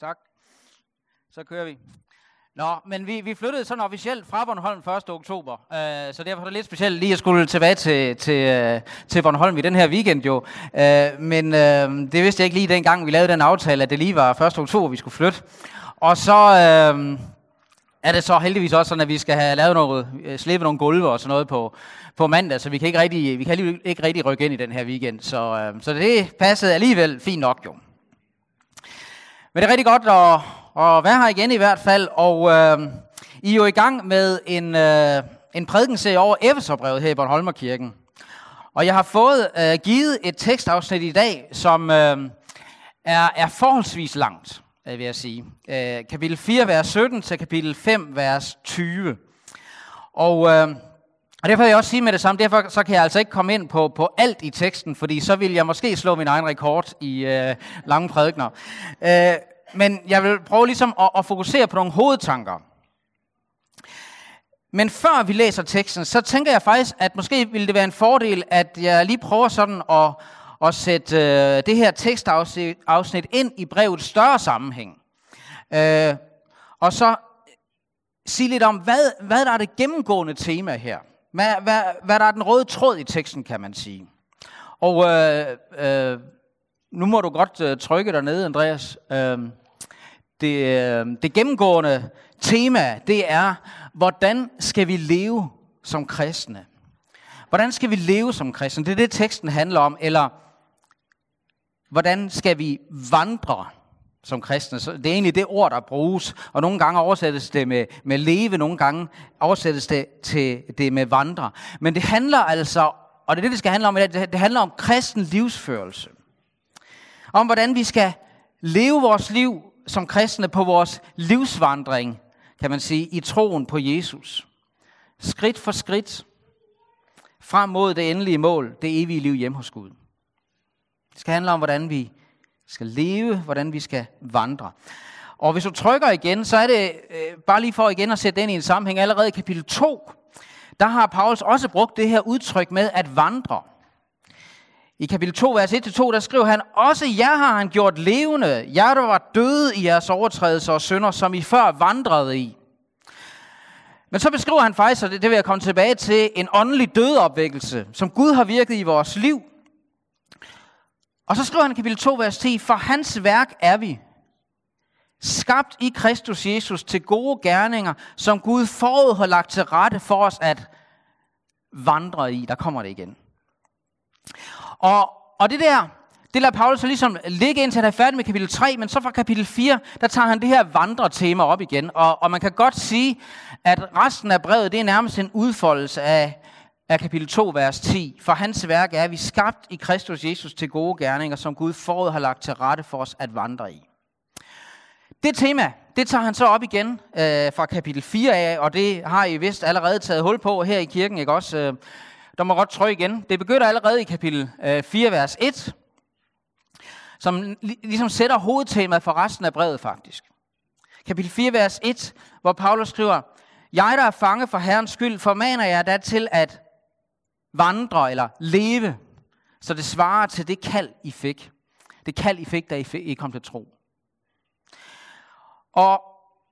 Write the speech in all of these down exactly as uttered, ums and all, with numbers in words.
Tak. Så kører vi. Nå, men vi, vi flyttede sådan officielt fra Bornholm første oktober, øh, så derfor er det lidt specielt lige at skulle tilbage til, til, øh, til Bornholm i den her weekend jo. Øh, men øh, det vidste jeg ikke lige dengang, vi lavede den aftale, at det lige var første oktober, vi skulle flytte. Og så øh, er det så heldigvis også sådan, at vi skal have lavet noget, slippe nogle gulve og sådan noget på, på mandag, så vi kan ikke rigtig, vi kan ikke rigtig rykke ind i den her weekend. Så, øh, så det passede alligevel fint nok jo. Men det er rigtig godt at... Og vær her igen i hvert fald, og øh, I er jo i gang med en, øh, en prædikenserie over Efeserbrevet her i Bornholmerkirken. Og jeg har fået øh, givet et tekstafsnit i dag, som øh, er, er forholdsvis langt, vil jeg sige. Øh, kapitel fire, vers sytten til kapitel fem, vers tyve. Og, øh, og derfor vil jeg også sige med det samme, derfor så kan jeg altså ikke komme ind på, på alt i teksten, fordi så vil jeg måske slå min egen rekord i øh, lange prædikener. Øh, Men jeg vil prøve ligesom at, at fokusere på nogle hovedtanker. Men før vi læser teksten, så tænker jeg faktisk, at måske ville det være en fordel, at jeg lige prøver sådan at, at sætte øh, det her tekstafsnit ind i brevets større sammenhæng. Øh, og så sige lidt om, hvad, hvad der er det gennemgående tema her. Hvad, hvad, hvad der er den røde tråd i teksten, kan man sige. Og... Øh, øh, Nu må du godt øh, trykke dernede, Andreas. Øh, det, øh, det gennemgående tema, det er, hvordan skal vi leve som kristne? Hvordan skal vi leve som kristne? Det er det, teksten handler om. Eller, hvordan skal vi vandre som kristne? Så det er egentlig det ord, der bruges. Og nogle gange oversættes det med, med leve, nogle gange oversættes det til det med vandre. Men det handler altså, og det er det, det skal handle om, det handler om kristen livsførelse. Om hvordan vi skal leve vores liv som kristne på vores livsvandring, kan man sige, i troen på Jesus. Skridt for skridt, frem mod det endelige mål, det evige liv hjemme hos Gud. Det skal handle om, hvordan vi skal leve, hvordan vi skal vandre. Og hvis du trykker igen, så er det øh, bare lige for igen at sætte den i en sammenhæng. Allerede i kapitel to, der har Paulus også brugt det her udtryk med at vandre. I kapitel to, vers et til to, der skriver han, også jer har han gjort levende, jer der var døde i jeres overtrædelser og synder, som I før vandrede i. Men så beskriver han faktisk, og det vil jeg komme tilbage til, en åndelig dødeopvækkelse, som Gud har virket i vores liv. Og så skriver han i kapitel to, vers ti, for hans værk er vi, skabt i Kristus Jesus til gode gerninger, som Gud forud har lagt til rette for os at vandre i. Der kommer det igen. Og, og det der, det lader Paulus så ligesom ligge indtil han er færdig med kapitel tre, men så fra kapitel fire, der tager han det her vandretema op igen. Og, og man kan godt sige, at resten af brevet, det er nærmest en udfoldelse af, af kapitel to, vers ti. For hans værk er, at vi er skabt i Kristus Jesus til gode gerninger, som Gud forud har lagt til rette for os at vandre i. Det tema, det tager han så op igen øh, fra kapitel fire af, og det har I vist allerede taget hul på her i kirken, ikke også? Øh, Der må godt trykke igen. Det begynder allerede i kapitel fire, vers et, som ligesom sætter hovedtemaet for resten af brevet faktisk. Kapitel fire, vers et, hvor Paulus skriver, jeg, der er fange for Herrens skyld, formaner jer da til at vandre eller leve, så det svarer til det kald, I fik. Det kald, I fik, da I, fik, I kom til tro. Og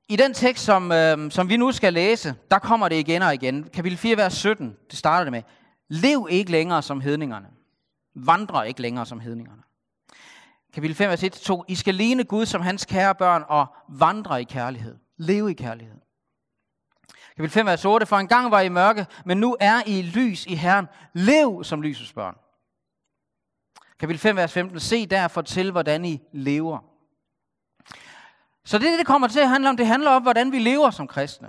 i den tekst, som, øh, som vi nu skal læse, der kommer det igen og igen. Kapitel fire, vers sytten, det starter det med, lev ikke længere som hedningerne. Vandre ikke længere som hedningerne. Kapitel fem, vers et til to. I skal ligne Gud som hans kære børn og vandre i kærlighed. Leve i kærlighed. Kapitel fem, vers otte. For engang var I mørke, men nu er I lys i Herren. Lev som lysets børn. Kapitel fem, vers femten. Se derfor til, hvordan I lever. Så det, det kommer til at handle om, det handler om, hvordan vi lever som kristne.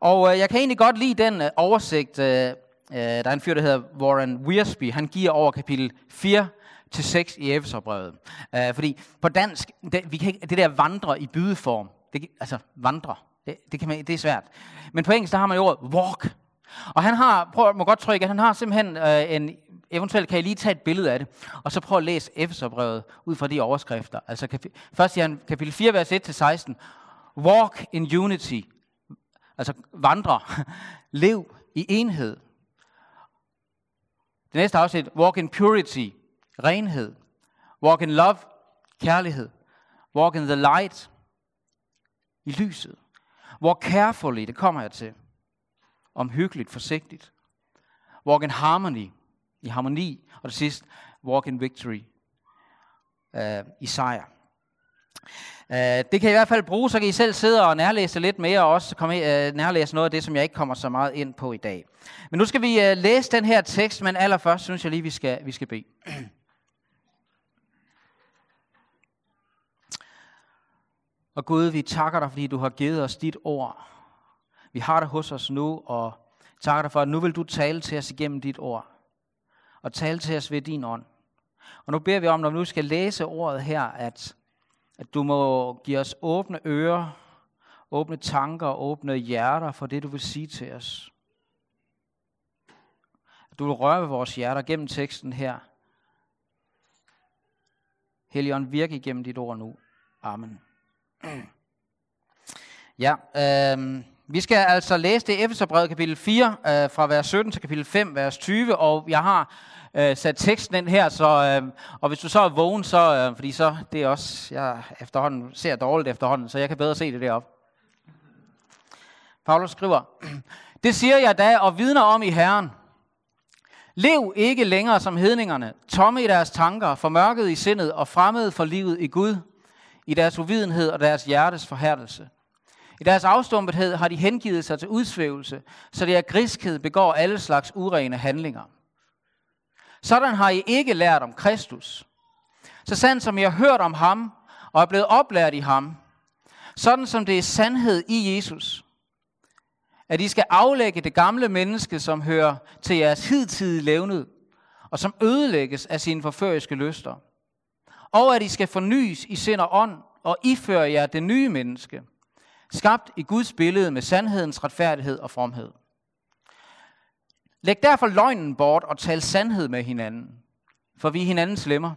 Og øh, jeg kan egentlig godt lide den øh, oversigt... Øh, Der er en fyr, der hedder Warren Weersby. Han giver over kapitel fire til seks i Efeserbrevet. Fordi på dansk, det, vi kan ikke, det der vandre i bydeform, det, altså vandre, det, det, kan man, det er svært. Men på engelsk, der har man jo ordet walk. Og han har, prøv må godt trykke, han har simpelthen øh, en, eventuelt kan I lige tage et billede af det, og så prøv at læse Efeserbrevet ud fra de overskrifter. Altså kapi, først siger han kapitel fire, vers et til seksten. Walk in unity. Altså vandre. Lev i enhed. Det næste afsnit, walk in purity, renhed. Walk in love, kærlighed. Walk in the light. I lyset. Walk carefully, det kommer jeg til. Omhyggeligt, forsigtigt. Walk in harmony. I harmoni. Og det sidste, walk in victory. Uh, I sejr. Uh, det kan I i hvert fald bruge, så kan I selv sidde og nærlæse lidt mere, og også komme, uh, nærlæse noget af det, som jeg ikke kommer så meget ind på i dag. Men nu skal vi uh, læse den her tekst, men allerførst synes jeg lige, vi skal, vi skal bede. Og Gud, vi takker dig, fordi du har givet os dit ord. Vi har det hos os nu, og takker dig for, at nu vil du tale til os igennem dit ord. Og tale til os ved din ånd. Og nu beder vi om, når vi nu skal læse ordet her, at, at du må give os åbne ører, åbne tanker og åbne hjerter for det, du vil sige til os. At du vil røre ved vores hjerter gennem teksten her. Helligånd, virk igennem dit ord nu. Amen. Ja, øh, vi skal altså læse det Efeserbrevet kapitel fire, øh, fra vers sytten til kapitel fem, vers tyve, og jeg har øh, sat teksten ind her, så, øh, og hvis du så er vågen, så, øh, fordi så, det er også, jeg efterhånden ser dårligt efterhånden, så jeg kan bedre se det deroppe. Paulus skriver, det siger jeg da og vidner om i Herren. Lev ikke længere som hedningerne, tomme i deres tanker, formørket i sindet og fremmede for livet i Gud. I deres uvidenhed og deres hjertes forhærdelse. I deres afstumpethed har de hengivet sig til udsvævelse, så det er griskhed begår alle slags urene handlinger. Sådan har I ikke lært om Kristus. Så sandt som I har hørt om ham, og er blevet oplært i ham, sådan som det er sandhed i Jesus, at I skal aflægge det gamle menneske, som hører til jeres hidtidige levned, og som ødelægges af sine forføriske lyster. Og at I skal fornyes i sind og ånd, og iføre jer det nye menneske, skabt i Guds billede med sandhedens retfærdighed og fromhed. Læg derfor løgnen bort og tal sandhed med hinanden, for vi er hinandens lemmer.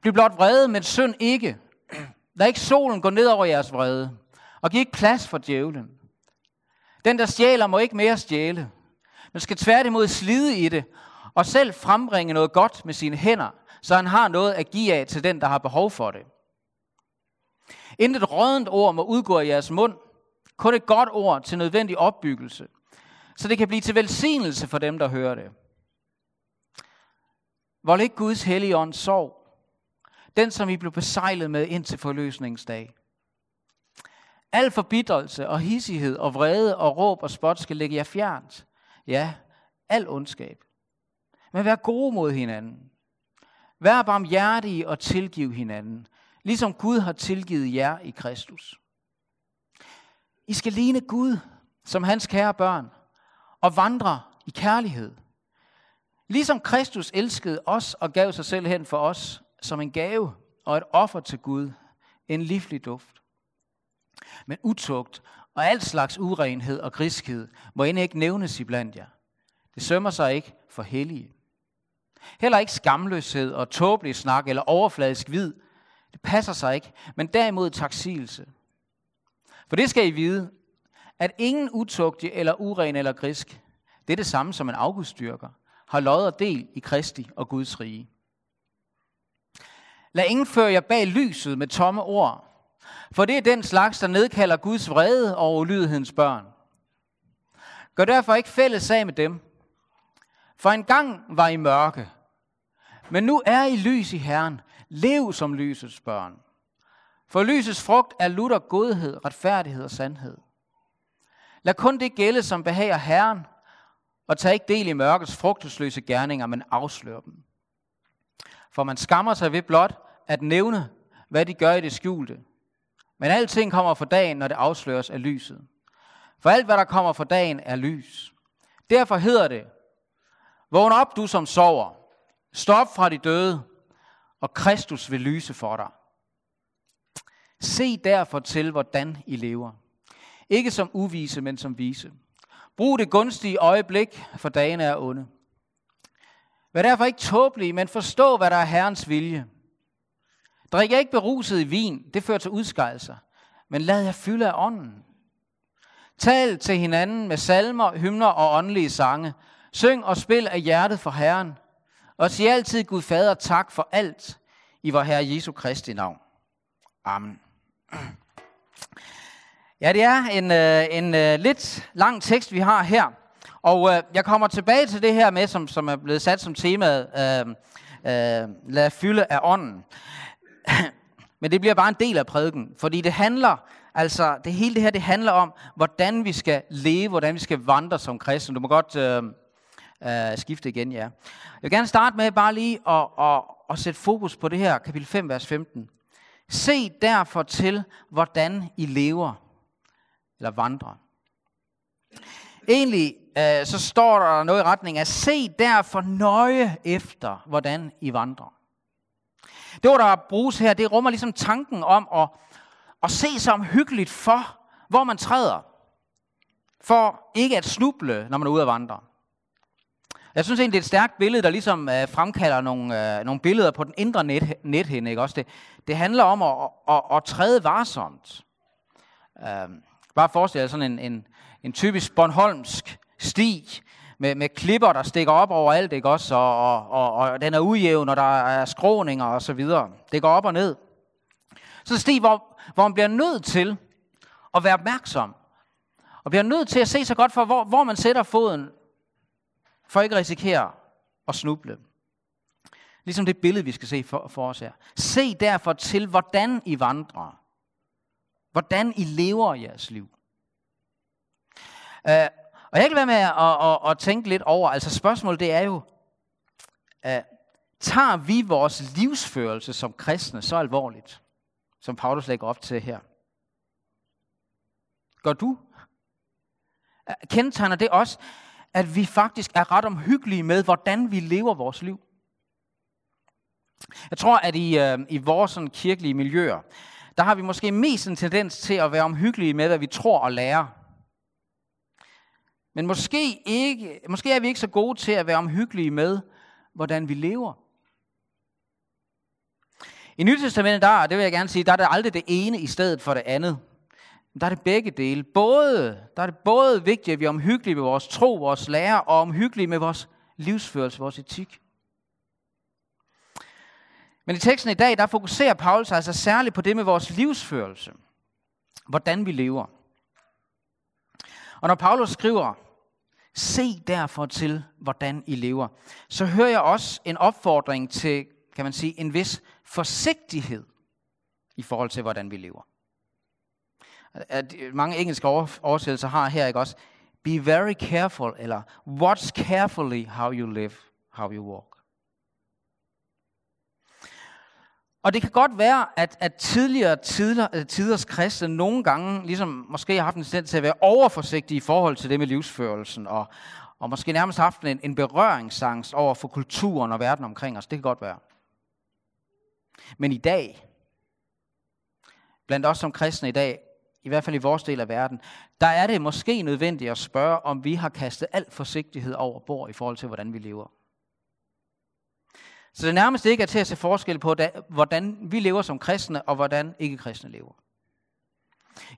Bliv blot vrede, men synd ikke. Lad ikke solen gå ned over jeres vrede, og giv ikke plads for djævlen. Den, der stjæler, må ikke mere stjæle, men skal tværtimod slide i det, og selv frembringe noget godt med sine hænder, så han har noget at give af til den, der har behov for det. Intet råddent ord må udgå af jeres mund, kun et godt ord til nødvendig opbyggelse, så det kan blive til velsignelse for dem, der hører det. Vold ikke Guds hellige ånd sorg, den som I blev besejlet med indtil forløsningsdag. Al forbitrelse og hissighed og vrede og råb og spot skal lægge jer fjernt. Ja, al ondskab. Men vær gode mod hinanden. Vær barmhjertige og tilgiv hinanden, ligesom Gud har tilgivet jer i Kristus. I skal ligne Gud som hans kære børn og vandre i kærlighed. Ligesom Kristus elskede os og gav sig selv hen for os som en gave og et offer til Gud, en livlig duft. Men utugt og al slags urenhed og griskhed må end ikke nævnes iblandt jer. Det sømmer sig ikke for hellige. Heller ikke skamløshed og tåbelig snak eller overfladisk vid. Det passer sig ikke, men derimod taksigelse. For det skal I vide, at ingen utugtig eller uren eller grisk, det er det samme som en afgudstyrker, har lod og del i Kristi og Guds rige. Lad ingen føre jer bag lyset med tomme ord, for det er den slags, der nedkalder Guds vrede over ulydighedens børn. Gør derfor ikke fælles sag med dem, for engang var I mørke, men nu er I lys i Herren. Lev som lysets børn. For lysets frugt er lutter godhed, retfærdighed og sandhed. Lad kun det gælde, som behager Herren, og tag ikke del i mørkets frugtesløse gerninger, men afslør dem. For man skammer sig ved blot at nævne, hvad de gør i det skjulte. Men alting kommer for dagen, når det afsløres af lyset. For alt, hvad der kommer for dagen, er lys. Derfor hedder det, vågn op, du som sover. Stå op fra de døde, og Kristus vil lyse for dig. Se derfor til, hvordan I lever. Ikke som uvise, men som vise. Brug det gunstige øjeblik, for dagen er onde. Vær derfor ikke tåbelige, men forstå, hvad der er Herrens vilje. Drik ikke beruset i vin, det fører til udskejelser, men lad jer fylde af ånden. Tal til hinanden med salmer, hymner og åndelige sange. Syng og spil af hjertet for Herren, og sig altid Gud Fader tak for alt i vor Herre Jesu Kristi navn. Amen. Ja, det er en, en lidt lang tekst, vi har her. Og jeg kommer tilbage til det her med, som, som er blevet sat som temaet, øh, øh, lad fylde af ånden. Men det bliver bare en del af prædiken, fordi det handler, altså det hele det her, det handler om, hvordan vi skal leve, hvordan vi skal vandre som kristne. Du må godt øh, øh, skifte igen, ja. Jeg vil gerne starte med bare lige at, at, at sætte fokus på det her, kapitel fem, vers femten. Se derfor til, hvordan I lever, eller vandrer. Egentlig øh, så står der noget i retning af, se derfor nøje efter, hvordan I vandrer. Det ord, der bruges her, det rummer ligesom tanken om at, at se sig omhyggeligt for, hvor man træder. For ikke at snuble, når man er ude at vandre. Jeg synes egentlig, det er et stærkt billede, der ligesom øh, fremkalder nogle, øh, nogle billeder på den indre net, nethinde. Ikke? Også det, det handler om at, at, at, at træde varsomt. Øh, bare forestil jer sådan en, en, en typisk bornholmsk sti, Med, med klipper, der stikker op overalt, ikke også? Og, og, og, og den er ujævn, og der er skråninger og så videre. Det går op og ned. Så en sti, hvor, hvor man bliver nødt til at være opmærksom, og bliver nødt til at se så godt for, hvor, hvor man sætter foden, for ikke at risikere at snuble. Ligesom det billede, vi skal se for, for os her. Se derfor til, hvordan I vandrer. Hvordan I lever jeres liv. Uh, Og jeg kan være med at, at, at, at tænke lidt over, altså spørgsmålet det er jo, uh, tager vi vores livsførelse som kristne så alvorligt, som Paulus lægger op til her? Gør du? Uh, kendetegner det også, at vi faktisk er ret omhyggelige med, hvordan vi lever vores liv? Jeg tror, at i, uh, i vores sådan, kirkelige miljøer, der har vi måske mest en tendens til at være omhyggelige med, hvad vi tror og lærer. Men måske, ikke, måske er vi ikke så gode til at være omhyggelige med, hvordan vi lever. I Nyt Testamentet, der, det vil jeg gerne sige, der er det aldrig det ene i stedet for det andet. Men der er det begge dele. Både, der er det både vigtigt, at vi er omhyggelige med vores tro, vores lære, og omhyggelige med vores livsførelse, vores etik. Men i teksten i dag, der fokuserer Paulus altså særligt på det med vores livsførelse. Hvordan vi lever. Og når Paulus skriver, se derfor til, hvordan I lever, så hører jeg også en opfordring til, kan man sige, en vis forsigtighed i forhold til, hvordan vi lever. At mange engelske oversættelser har her, ikke også? Be very careful, eller watch carefully how you live, how you walk. Og det kan godt være, at, at tidligere tider, tiders kristne nogle gange ligesom måske har haft en tendens til at være overforsigtige i forhold til det med livsførelsen, og, og måske nærmest haft en, en berøringsangst over for kulturen og verden omkring os. Det kan godt være. Men i dag, blandt os som kristne i dag, i hvert fald i vores del af verden, der er det måske nødvendigt at spørge, om vi har kastet al forsigtighed over bord i forhold til, hvordan vi lever. Så det nærmest ikke er til at se forskel på, hvordan vi lever som kristne, og hvordan ikke-kristne lever.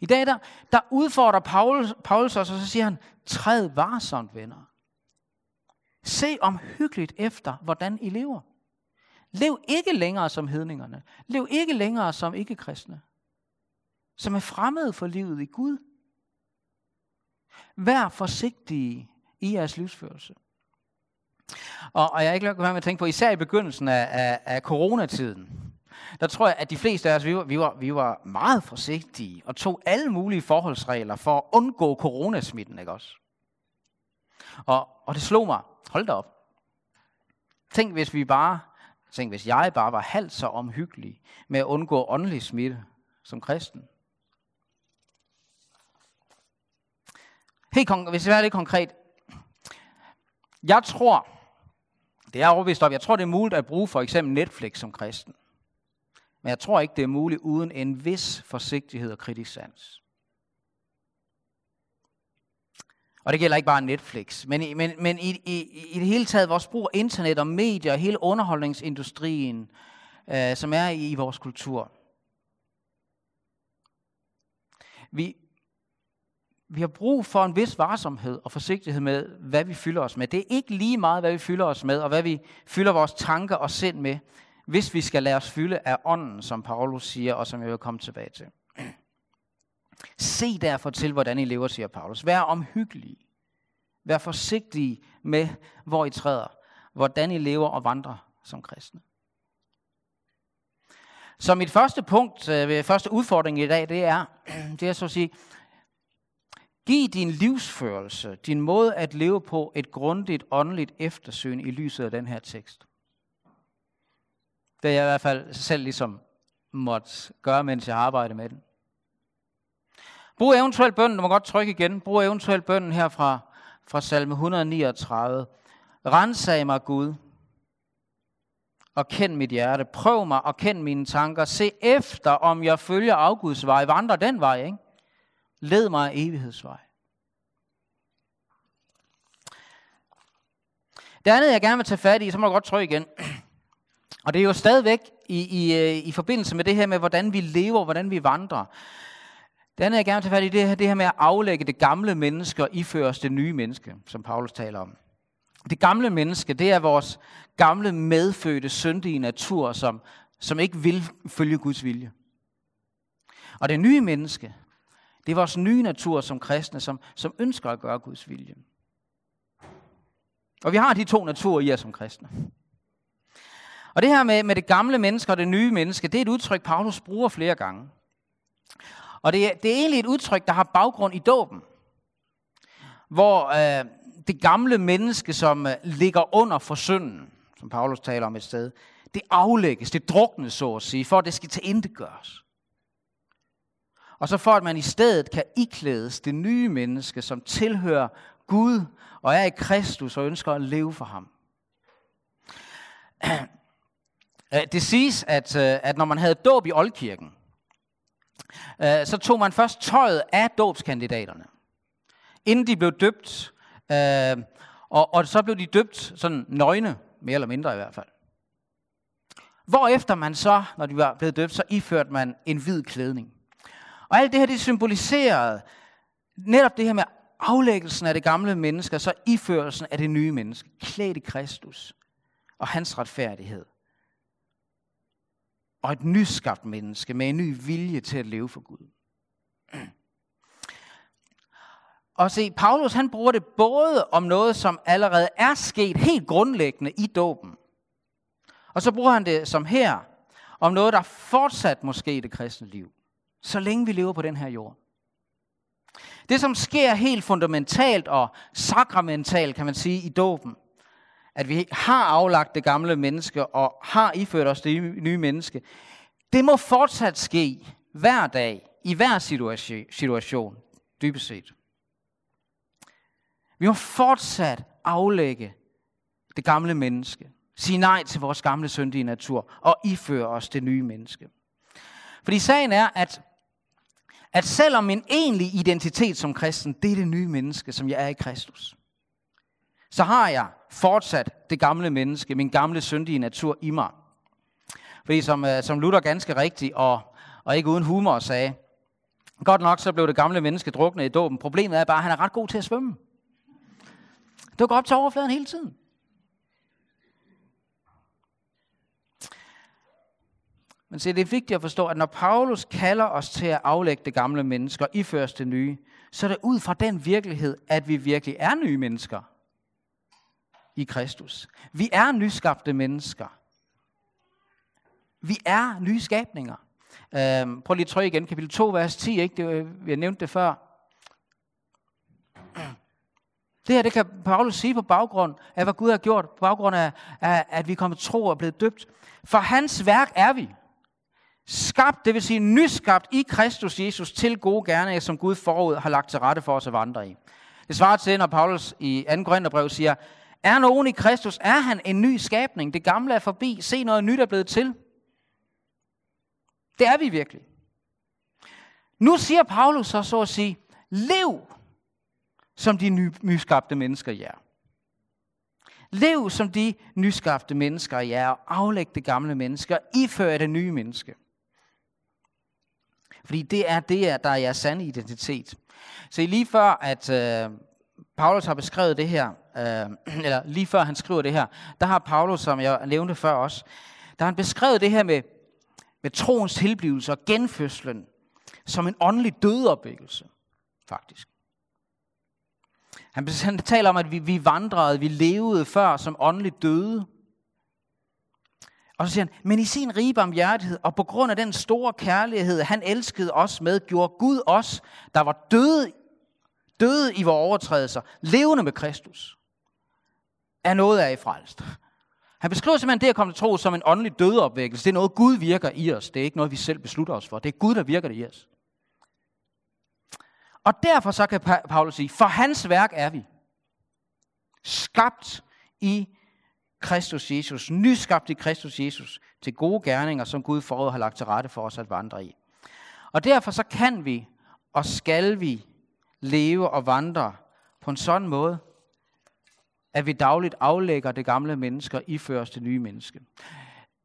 I dag, der, der udfordrer Paulus, Paulus os, og så siger han, træd varsomt, venner. Se omhyggeligt efter, hvordan I lever. Lev ikke længere som hedningerne. Lev ikke længere som ikke-kristne, som er fremmede for livet i Gud. Vær forsigtige i jeres livsførelse. Og, og jeg er ikke lagt med at tænke på, især i begyndelsen af, af, af coronatiden, der tror jeg, at de fleste af os, vi var, vi var, vi var meget forsigtige og tog alle mulige forholdsregler for at undgå coronasmitten, ikke også? Og, og det slog mig, hold da op. Tænk hvis, vi bare, tænk, hvis jeg bare var halvt så omhyggelig med at undgå åndelig smitte som kristen. Helt konkret, hvis jeg er lidt konkret, jeg tror, det er overbevist om, jeg tror det er muligt at bruge for eksempel Netflix som kristen. Men jeg tror ikke det er muligt uden en vis forsigtighed og kritisk sans. Og det gælder ikke bare Netflix, men, men, men i, i, i det hele taget vores brug af internet og medier og hele underholdningsindustrien, øh, som er i, i vores kultur. Vi... Vi har brug for en vis varsomhed og forsigtighed med, hvad vi fylder os med. Det er ikke lige meget, hvad vi fylder os med, og hvad vi fylder vores tanker og sind med. hvis vi skal lade os fylde af ånden, som Paulus siger, og som jeg vil komme tilbage til. Se derfor til, hvordan I lever, siger Paulus. Vær omhyggelige. Vær forsigtige med, hvor I træder, hvordan I lever og vandrer som kristne. Så mit første punkt, øh, første udfordring i dag, det er, det er så at sige, giv din livsførelse, din måde at leve på, et grundigt åndeligt eftersyn i lyset af den her tekst. Det er jeg i hvert fald selv ligesom måtte gøre, mens jeg arbejder med den. Brug eventuelt bønnen, du må godt trykke igen, brug eventuelt bønnen her fra, fra salme et hundrede niogtredive. Rensag mig, Gud, og kend mit hjerte. Prøv mig og kend mine tanker. Se efter, om jeg følger afguds vej. Vandrer den vej, ikke? Led mig af evighedsvej. Det andet, jeg gerne vil tage fat i, så må jeg godt trykke igen. Og det er jo stadigvæk i, i, i forbindelse med det her med, hvordan vi lever, hvordan vi vandrer. Det andet, jeg gerne vil tage fat i, det er det her med at aflægge det gamle menneske og iføre os det nye menneske, som Paulus taler om. Det gamle menneske, det er vores gamle medfødte, syndige natur, som, som ikke vil følge Guds vilje. Og det nye menneske, det er vores nye natur som kristne, som, som ønsker at gøre Guds vilje. Og vi har de to naturer i os som kristne. Og det her med, med det gamle menneske og det nye menneske, det er et udtryk, Paulus bruger flere gange. Og det er, det er egentlig et udtryk, der har baggrund i dåben, hvor øh, det gamle menneske, som øh, ligger under for synden, som Paulus taler om et sted, det aflægges, det druknes, så at sige, for at det skal tilintetgøres. Og så for, at man i stedet kan iklædes det nye menneske, som tilhører Gud og er i Kristus og ønsker at leve for ham. Det siges, at, at når man havde dåb i oldkirken, så tog man først tøjet af dåbskandidaterne, inden de blev døbt, og, og så blev de døbt sådan nøgne, mere eller mindre i hvert fald. Hvorefter man så, når de var blevet døbt, så iførte man en hvid klædning. Og alt det her, det symboliserede netop det her med aflæggelsen af det gamle menneske, og så iførelsen af det nye menneske, klædt i Kristus og hans retfærdighed. Og et nyskabt menneske med en ny vilje til at leve for Gud. Og se, Paulus han bruger det både om noget, som allerede er sket helt grundlæggende i dåben. Og så bruger han det som her, om noget, der fortsat måske i det kristne liv. Så længe vi lever på den her jord. Det, som sker helt fundamentalt og sakramentalt, kan man sige, i dåben, at vi har aflagt det gamle menneske og har iført os det nye menneske, det må fortsat ske hver dag, i hver situation, dybest set. Vi må fortsat aflægge det gamle menneske, sige nej til vores gamle syndige natur og iføre os det nye menneske. Fordi sagen er, at, at selvom min egentlige identitet som kristen, det er det nye menneske, som jeg er i Kristus, så har jeg fortsat det gamle menneske, min gamle syndige natur i mig. Fordi som, som Luther ganske rigtigt og, og ikke uden humor sagde, godt nok så blev det gamle menneske druknet i dåben. Problemet er bare, at han er ret god til at svømme. Det går op til overfladen hele tiden. Men se, det er vigtigt at forstå, at når Paulus kalder os til at aflægge det gamle menneske og iføre os det nye, så er det ud fra den virkelighed, at vi virkelig er nye mennesker i Kristus. Vi er nyskabte mennesker. Vi er nye skabninger. Øhm, prøv lige at trykke igen, kapitel to, vers ti, ikke? Det, jeg nævnte det før. Det her, det kan Paulus sige på baggrund af, hvad Gud har gjort, på baggrund af, af at vi er kommet tro og blevet døbt. For hans værk er vi. Skabt, det vil sige nyskabt i Kristus Jesus til gode gerninger, som Gud forud har lagt til rette for os at vandre i. Det svarer til, når Paulus i anden Korintherbrev siger, er nogen i Kristus, er han en ny skabning. Det gamle er forbi. Se, noget nyt er blevet til. Det er vi virkelig. Nu siger Paulus så, så at sige, lev som de ny, nyskabte mennesker i jer. Lev som de nyskabte mennesker i jer, og aflæg det gamle menneske, og ifør det nye menneske. Fordi det er det, der er jeres sande identitet. Så lige før, at øh, Paulus har beskrevet det her, eller lige før han skriver det her, der har Paulus, som jeg nævnte før også, der han beskrevet det her med, med troens tilblivelse og genfødslen som en åndelig dødeopvækkelse, faktisk. Han, han taler om, at vi, vi vandrede, vi levede før som åndeligt døde. Og så siger han, men i sin rige barmhjertighed og på grund af den store kærlighed, han elskede os med, gjorde Gud os, der var døde, døde i vores overtrædelser, levende med Kristus, er noget af i frelst. Han beskriver simpelthen det at komme til tro som en åndelig dødeopvækkelse. Det er noget, Gud virker i os. Det er ikke noget, vi selv beslutter os for. Det er Gud, der virker det i os. Og derfor så kan Paulus sige, for hans værk er vi. Skabt i Kristus Jesus, nyskabt i Kristus Jesus, til gode gerninger, som Gud forud har lagt til rette for os at vandre i. Og derfor så kan vi, og skal vi, leve og vandre på en sådan måde, at vi dagligt aflægger det gamle menneske og ifører os det nye menneske.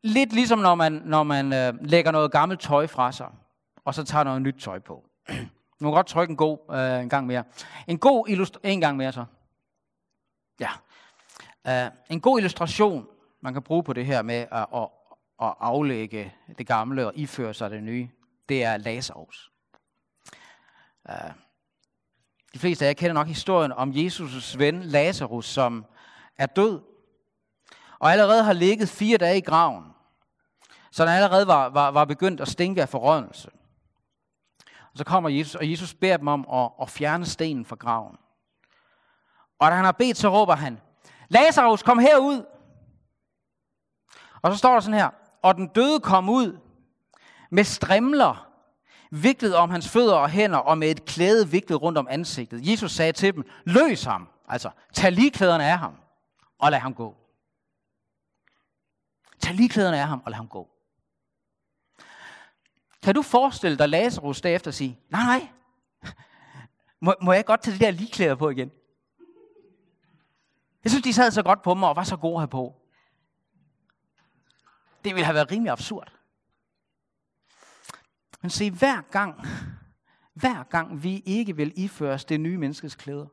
Lidt ligesom når man, når man øh, lægger noget gammelt tøj fra sig, og så tager noget nyt tøj på. Nu kan godt trykke en god øh, en gang mere. En god illustr- en gang mere så. Ja. Uh, en god illustration, man kan bruge på det her med at, at, at aflægge det gamle og iføre sig det nye, det er Lazarus. Uh, de fleste af jer kender nok historien om Jesus' ven Lazarus, som er død, og allerede har ligget fire dage i graven, så han allerede var, var, var begyndt at stinke af forrådnelse. Og så kommer Jesus, og Jesus beder dem om at, at fjerne stenen fra graven. Og da han har bedt, så råber han, Lazarus, kom herud. Og så står der sådan her, og den døde kom ud med strimler viklet om hans fødder og hænder, og med et klæde viklet rundt om ansigtet. Jesus sagde til dem, løs ham, altså tag ligklæderne af ham, og lad ham gå. Tag ligklæderne af ham, og lad ham gå. Kan du forestille dig Lazarus derefter og sige, nej, nej, må, må jeg godt tage de der ligklæder på igen? Jeg synes, de sad så godt på mig og var så gode her på. Det ville have været rimelig absurd. Men se, hver gang, hver gang vi ikke vil iføre os det nye menneskes klæder,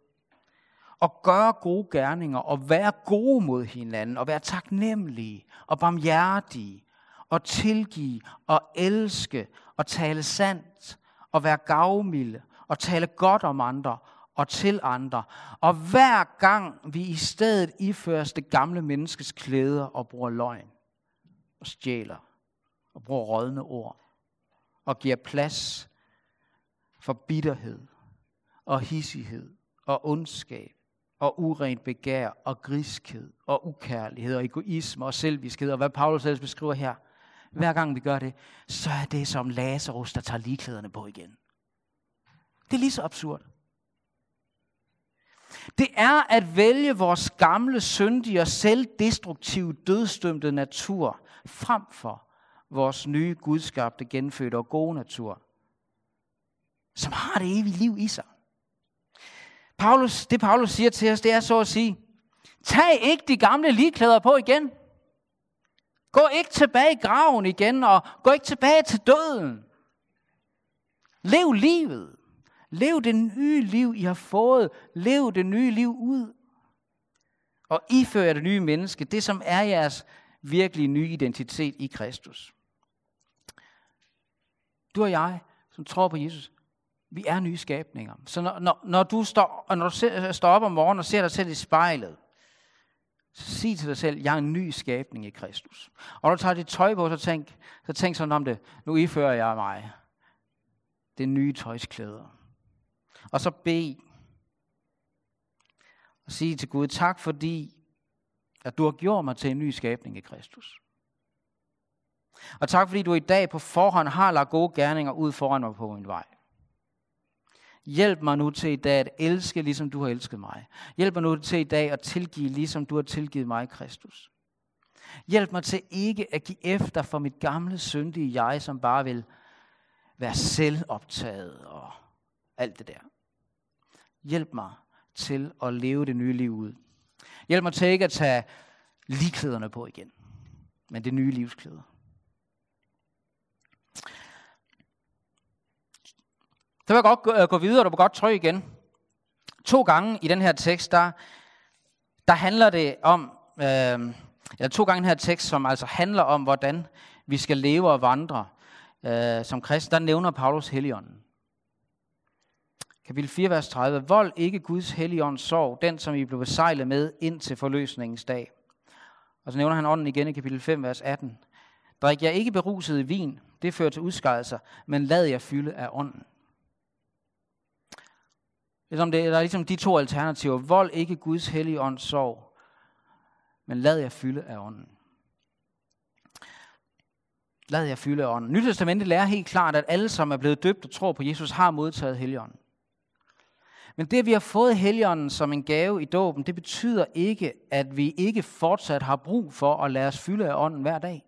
og gøre gode gerninger, og være gode mod hinanden, og være taknemmelige, og barmhjertige, og tilgive, og elske, og tale sandt, og være gavmilde, og tale godt om andre, og til andre. Og hver gang vi i stedet iføres det gamle menneskes klæder og bruger løgn og stjæler og bruger rådne ord og giver plads for bitterhed og hissighed og ondskab og urent begær og griskhed og ukærlighed og egoisme og selviskhed og hvad Paulus ellers beskriver her. Hver gang vi gør det, så er det som Lazarus, der tager ligklæderne på igen. Det er lige så absurd. Det er at vælge vores gamle, syndige og selvdestruktive, dødsdømte natur frem for vores nye, gudskabte, genfødte og gode natur, som har det evige liv i sig. Paulus, det Paulus siger til os, det er så at sige, tag ikke de gamle ligklæder på igen. Gå ikke tilbage i graven igen, og gå ikke tilbage til døden. Lev livet. Lev det nye liv, I har fået. Lev det nye liv ud. Og ifør jer det nye menneske, det som er jeres virkelige nye identitet i Kristus. Du og jeg, som tror på Jesus, vi er nye skabninger. Så når, når, når du står, når du ser, står op om morgenen og ser dig selv i spejlet, så sig til dig selv, jeg er en ny skabning i Kristus. Og når du tager dit tøj på, så tænk, så tænk sådan om det, nu ifører jeg mig det nye tøjsklæder. Og så bed og sige til Gud, tak fordi, at du har gjort mig til en ny skabning i Kristus. Og tak fordi du i dag på forhånd har lagt gode gerninger ud foran mig på min vej. Hjælp mig nu til i dag at elske, ligesom du har elsket mig. Hjælp mig nu til i dag at tilgive, ligesom du har tilgivet mig i Kristus. Hjælp mig til ikke at give efter for mit gamle, syndige jeg, som bare vil være selvoptaget og alt det der. Hjælp mig til at leve det nye liv ud. Hjælp mig til ikke at tage ligklæderne på igen, men det nye livsklæder. Så vil jeg godt gå videre, du må godt trykke igen. To gange i den her tekst, der, der handler det om, øh, eller to gange den her tekst, som altså handler om, hvordan vi skal leve og vandre øh, som kristne, der nævner Paulus Helligånden. Kapitel fire, vers tredive. Vold ikke Guds Helligånds sorg, den som I blev besejlet med ind til forløsningens dag. Og så nævner han ånden igen i kapitel fem, vers atten. Drik jer ikke beruset i vin, det fører til udskejelser, men lad jer fylde af ånden. Ligesom det, der er ligesom de to alternativer. Vold ikke Guds hellige ånds sorg, men lad jer fylde af ånden. Lad jer fylde af ånden. Nyt Testamentet lærer helt klart, at alle, som er blevet døbt og tror på Jesus, har modtaget Helligånden. Men det, at vi har fået Helligånden som en gave i dåben, det betyder ikke, at vi ikke fortsat har brug for at lade os fylde af ånden hver dag.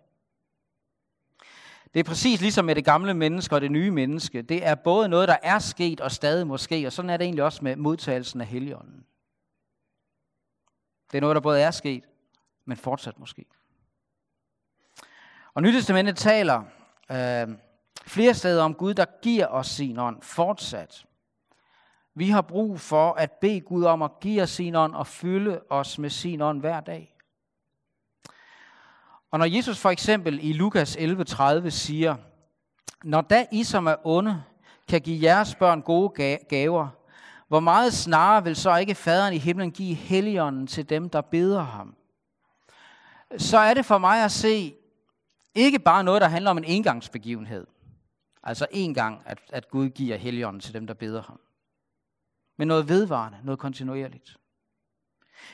Det er præcis ligesom med det gamle menneske og det nye menneske. Det er både noget, der er sket og stadig må ske, og sådan er det egentlig også med modtagelsen af Helligånden. Det er noget, der både er sket, men fortsat måske. Og Nyt Testamentet taler øh, flere steder om Gud, der giver os sin ånd fortsat. Vi har brug for at bede Gud om at give os sin ånd og fylde os med sin ånd hver dag. Og når Jesus for eksempel i Lukas elleve tredive siger, når da I som er onde kan give jeres børn gode gaver, hvor meget snarere vil så ikke faderen i himlen give Helligånden til dem, der beder ham? Så er det for mig at se ikke bare noget, der handler om en engangsbegivenhed. Altså en gang, at, at Gud giver Helligånden til dem, der beder ham. Men noget vedvarende, noget kontinuerligt.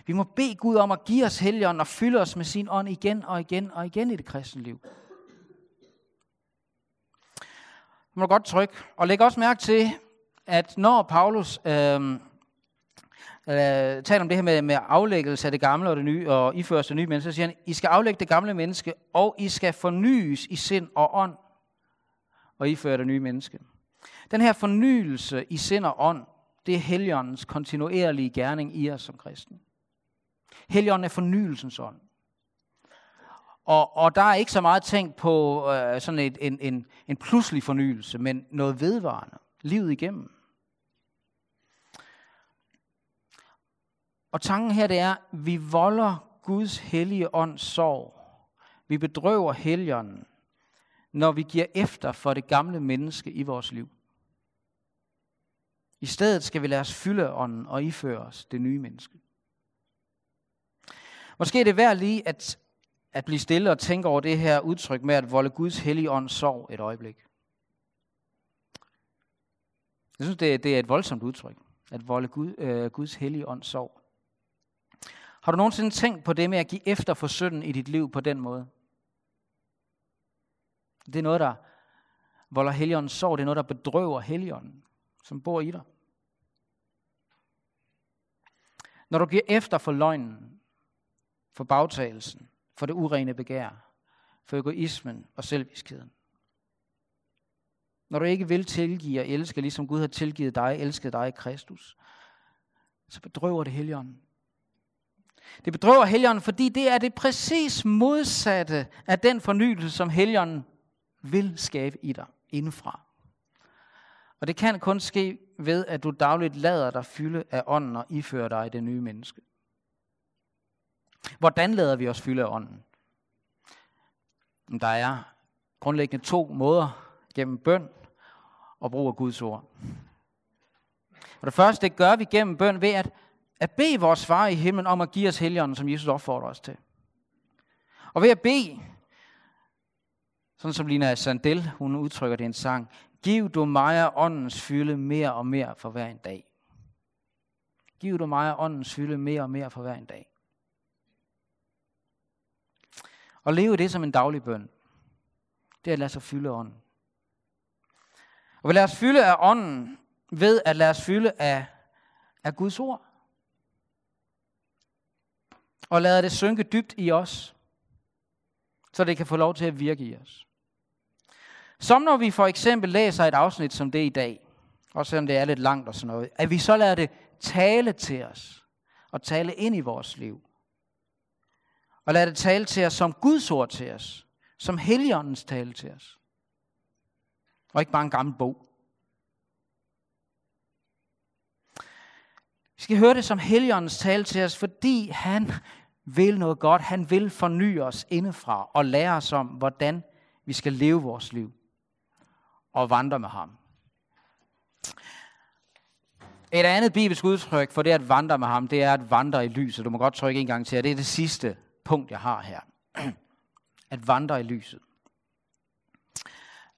Vi må bede Gud om at give os Helligånden og fylde os med sin ånd igen og igen og igen i det kristne liv. Du må godt trykke. Og læg også mærke til, at når Paulus øh, øh, taler om det her med, med aflæggelse af det gamle og det nye, og iføres det nye menneske, så siger han, I skal aflægge det gamle menneske, og I skal fornyes i sind og ånd, og iføre det nye menneske. Den her fornyelse i sind og ånd, det er Helligåndens kontinuerlige gerning i os som kristne. Helligånden er fornyelsens ånd. Og, og der er ikke så meget tænkt på øh, sådan et, en, en, en pludselig fornyelse, men noget vedvarende, livet igennem. Og tanken her, det er, vi volder Guds hellige ånds sorg. Vi bedrøver Helligånden, når vi giver efter for det gamle menneske i vores liv. I stedet skal vi lade os fylde ånden og iføre os det nye menneske. Måske er det værd lige at, at blive stille og tænke over det her udtryk med at volde Guds hellige ånd sorg et øjeblik. Jeg synes, det, det er et voldsomt udtryk, at volde Gud, øh, Guds hellige ånd sorg. Har du nogensinde tænkt på det med at give efter for synden i dit liv på den måde? Det er noget, der volder Helligåndens sorg, det er noget, der bedrøver Helligånden, som bor i dig. Når du giver efter for løgnen, for bagtagelsen, for det urene begær, for egoismen og selviskheden. Når du ikke vil tilgive og elske, ligesom Gud har tilgivet dig, elsket dig i Kristus, så bedrøver det Helligånden. Det bedrøver Helligånden, fordi det er det præcis modsatte af den fornyelse, som Helligånden vil skabe i dig indefra. Og det kan kun ske ved, at du dagligt lader dig fylde af ånden og ifører dig det nye menneske. Hvordan lader vi os fylde af ånden? Der er grundlæggende to måder: gennem bøn og brug af Guds ord. Og det første, det gør vi gennem bøn ved at, at bede vores far i himlen om at give os Helligånden, som Jesus opfordrer os til. Og ved at bede, sådan som Lina Sandel, hun udtrykker det i en sang, giv du mig af åndens fylde mere og mere for hver en dag. Giv du mig af åndens fylde mere og mere for hver en dag. Og leve det som en daglig bøn. Det er at lade sig fylde af ånden. Og vi lader os fylde af ånden ved at lade os fylde af, af Guds ord. Og lade det synke dybt i os, så det kan få lov til at virke i os. Som når vi for eksempel læser et afsnit som det i dag, også selvom det er lidt langt og sådan noget, at vi så lader det tale til os, og tale ind i vores liv. Og lader det tale til os som Guds ord til os, som Helligåndens tale til os. Og ikke bare en gammel bog. Vi skal høre det som Helligåndens tale til os, fordi han vil noget godt. Han vil forny os indefra og lære os om, hvordan vi skal leve vores liv og vandre med ham. Et andet bibelsk udtryk for det at vandre med ham, det er at vandre i lyset. Du må godt trykke en gang til, det er det sidste punkt, jeg har her. At vandre i lyset.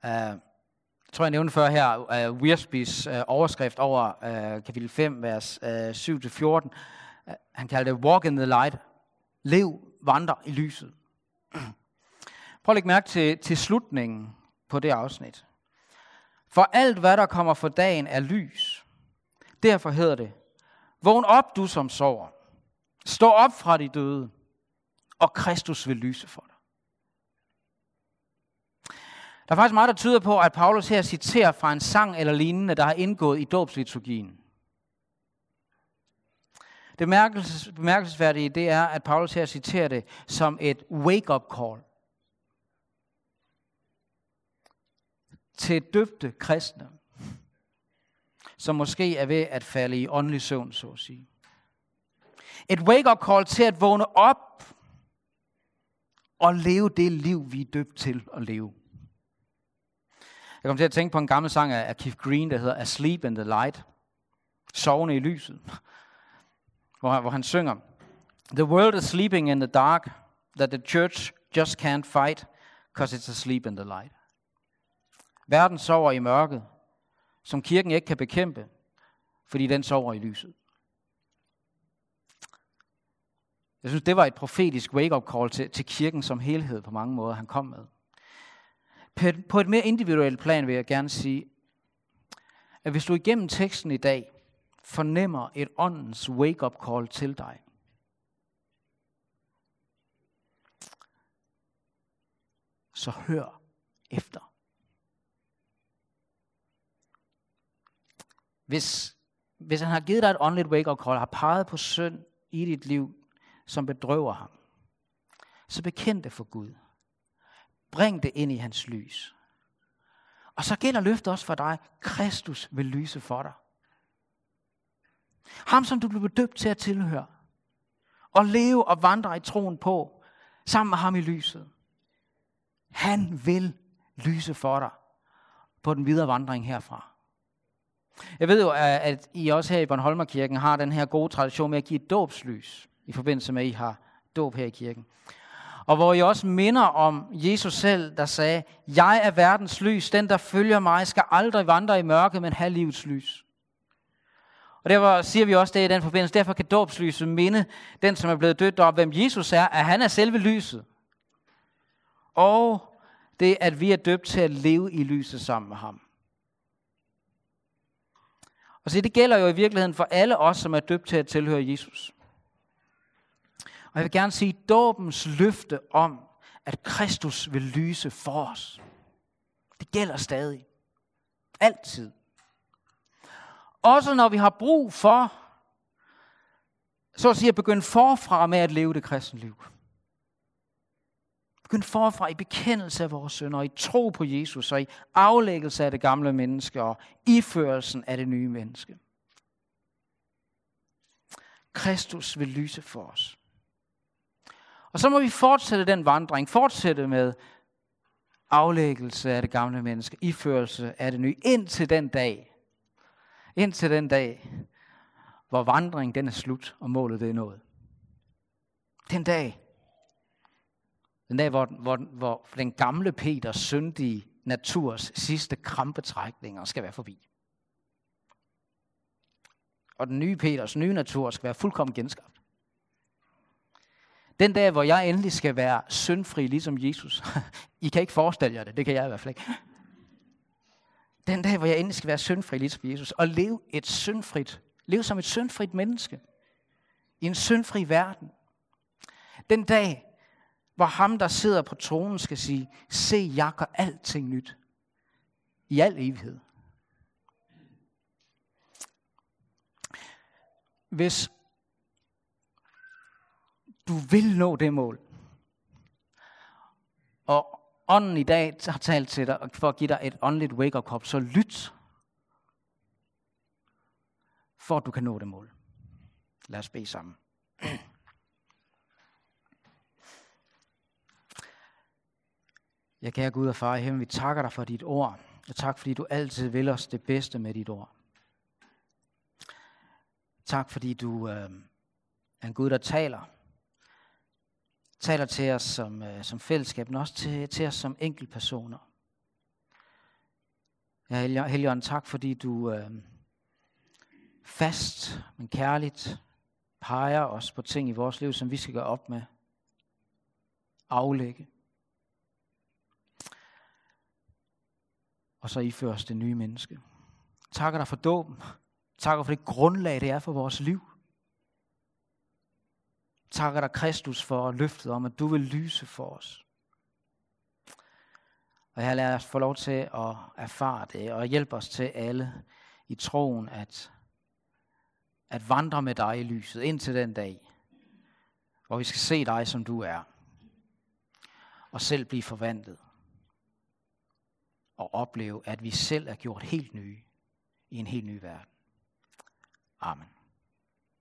Uh, jeg tror, jeg nævnte før her, uh, Weersbys uh, overskrift over uh, kapitel fem, vers uh, syv til fjorten. Uh, han kaldte det Walk in the Light. Lev, vandre i lyset. Prøv at lægge mærke til, til slutningen på det afsnit. For alt, hvad der kommer for dagen, er lys. Derfor hedder det, vågn op, du som sover. Stå op fra de døde, og Kristus vil lyse for dig. Der er faktisk meget, der tyder på, at Paulus her citerer fra en sang eller lignende, der har indgået i dåbsliturgien. Det bemærkelses, bemærkelsesværdige, det er, at Paulus her citerer det som et wake-up call til døbte kristne, som måske er ved at falde i åndelig søvn, så at sige. Et wake-up call til at vågne op og leve det liv, vi er døbt til at leve. Jeg kom til at tænke på en gammel sang af Keith Green, der hedder Asleep in the Light, sovende i lyset, hvor han, hvor han synger, The world is sleeping in the dark, that the church just can't fight, cause it's asleep in the light. Verden sover i mørket, som kirken ikke kan bekæmpe, fordi den sover i lyset. Jeg synes, det var et profetisk wake-up call til, til kirken som helhed på mange måder, han kom med. På et mere individuelt plan vil jeg gerne sige, at hvis du igennem teksten i dag fornemmer et åndens wake-up call til dig, så hør efter. Hvis, hvis han har givet dig et åndeligt wake-up call, har peget på synd i dit liv, som bedrøver ham, så bekend det for Gud. Bring det ind i hans lys. Og så gælder løftet også for dig. Kristus vil lyse for dig. Ham, som du blev døbt til at tilhøre. Og leve og vandre i troen på. Sammen med ham i lyset. Han vil lyse for dig. På den videre vandring herfra. Jeg ved jo, at I også her i Bornholmerkirken har den her gode tradition med at give et dåbslys. I forbindelse med, at I har dåb her i kirken. Og hvor I også minder om Jesus selv, der sagde, jeg er verdens lys, den der følger mig, skal aldrig vandre i mørke, men have livets lys. Og derfor siger vi også det i den forbindelse, derfor kan dåbslyset minde den, som er blevet døbt om, hvem Jesus er, at han er selve lyset. Og det, at vi er døbt til at leve i lyset sammen med ham. Og så det gælder jo i virkeligheden for alle os, som er døbt til at tilhøre Jesus. Og jeg vil gerne sige dåbens løfte om, at Kristus vil lyse for os. Det gælder stadig. Altid. Også når vi har brug for, så at sige, at begynde forfra med at leve det kristne liv. Begynde forfra i bekendelse af vores synder, og i tro på Jesus, og i aflæggelse af det gamle menneske, og iførelsen af det nye menneske. Kristus vil lyse for os. Og så må vi fortsætte den vandring, fortsætte med aflæggelse af det gamle menneske, iførelse af det nye, indtil den dag, indtil den dag, hvor vandringen den er slut, og målet det er nået. Den dag, den dag, hvor, hvor, hvor den gamle Peters syndige naturs sidste krampetrækninger skal være forbi. Og den nye Peters nye natur skal være fuldkommen genskabt. Den dag, hvor jeg endelig skal være syndfri, ligesom Jesus. I kan ikke forestille jer det, det kan jeg i hvert fald ikke. Den dag, hvor jeg endelig skal være syndfri, ligesom Jesus, og leve et syndfrit, leve som et syndfrit menneske, i en syndfri verden. Den dag, hvor ham, der sidder på tronen, skal sige, se, jeg gør alting nyt, i al evighed. Hvis du vil nå det mål. Og ånden i dag har talt til dig, for at give dig et åndeligt wake-up call, så lyt, for at du kan nå det mål. Lad os bede sammen. Ja, kære Gud og far i himlen, vi takker dig for dit ord, og tak fordi du altid vil os det bedste med dit ord. Tak fordi du øh, er en Gud, der taler. Taler til os som, øh, som fællesskab, men også til, til os som enkeltpersoner. Ja, Helligånd, tak fordi du øh, fast, men kærligt peger os på ting i vores liv, som vi skal gøre op med. Aflægge. Og så ifører os det nye menneske. Takker dig for dåben. Takker for det grundlag, det er for vores liv. Takker dig, Kristus, for løftet om, at du vil lyse for os. Og her lad os få lov til at erfare det, og hjælp os til alle i troen, at, at vandre med dig i lyset, indtil den dag, hvor vi skal se dig, som du er, og selv blive forvandlet, og opleve, at vi selv er gjort helt nye i en helt ny verden. Amen.